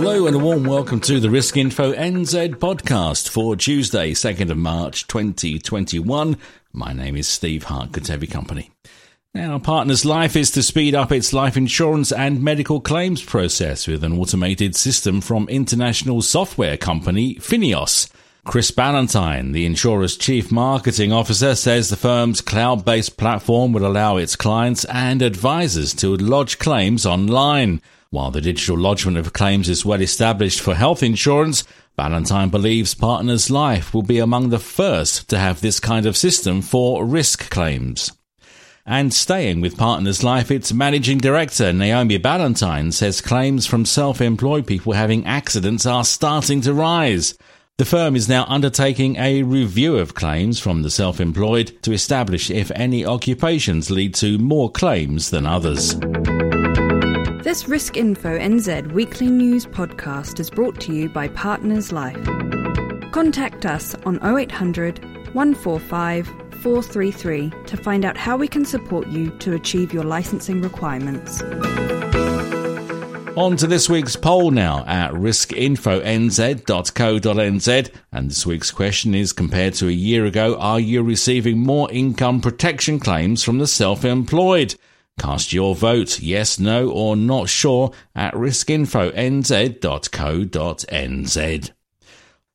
Hello and a warm welcome to the Risk Info NZ podcast for Tuesday, 2nd of March 2021. My name is Steve Hart, Gatevi Company. Now, Partners Life is to speed up its life insurance and medical claims process with an automated system from international software company Finios. Chris Ballantyne, the insurer's chief marketing officer, says the firm's cloud-based platform will allow its clients and advisors to lodge claims online. While the digital lodgement of claims is well established for health insurance, Ballantyne believes Partners Life will be among the first to have this kind of system for risk claims. And staying with Partners Life, its managing director, Naomi Ballantyne, says claims from self-employed people having accidents are starting to rise. The firm is now undertaking a review of claims from the self-employed to establish if any occupations lead to more claims than others. This Risk Info NZ weekly news podcast is brought to you by Partners Life. Contact us on 0800 145 433 to find out how we can support you to achieve your licensing requirements. On to this week's poll now at riskinfonz.co.nz, and this week's question is, compared to a year ago, are you receiving more income protection claims from the self-employed? Cast your vote, yes, no or not sure, at riskinfonz.co.nz.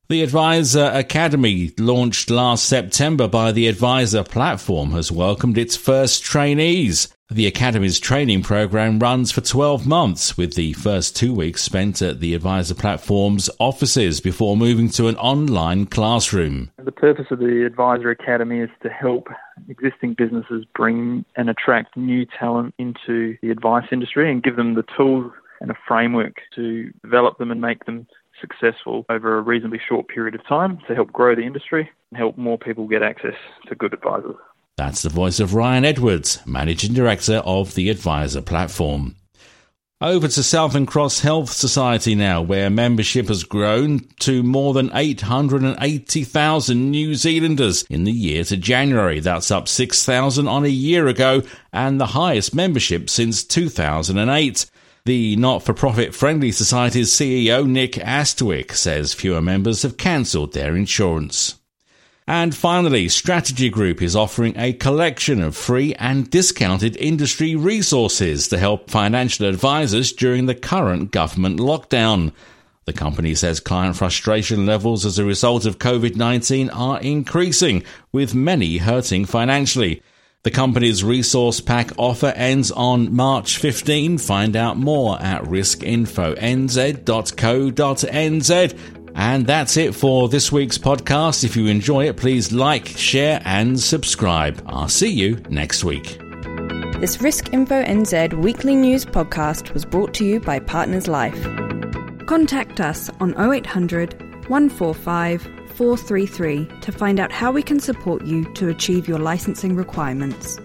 The Advisor Academy, launched last September by the Advisor Platform, has welcomed its first trainees. The Academy's training program runs for 12 months, with the first 2 weeks spent at the Advisor Platform's offices before moving to an online classroom. The purpose of the Advisor Academy is to help existing businesses bring and attract new talent into the advice industry and give them the tools and a framework to develop them and make them successful over a reasonably short period of time to help grow the industry and help more people get access to good advisors. That's the voice of Ryan Edwards, Managing Director of the Advisor Platform. Over to South Cross Health Society now, where membership has grown to more than 880,000 New Zealanders in the year to January. That's up 6,000 on a year ago and the highest membership since 2008. The not-for-profit Friendly Society's CEO, Nick Astwick, says fewer members have cancelled their insurance. And finally, Strategy Group is offering a collection of free and discounted industry resources to help financial advisors during the current government lockdown. The company says client frustration levels as a result of COVID-19 are increasing, with many hurting financially. The company's resource pack offer ends on March 15. Find out more at riskinfonz.co.nz. And that's it for this week's podcast. If you enjoy it, please like, share and subscribe. I'll see you next week. This Risk Info NZ weekly news podcast was brought to you by Partners Life. Contact us on 0800 145 433 to find out how we can support you to achieve your licensing requirements.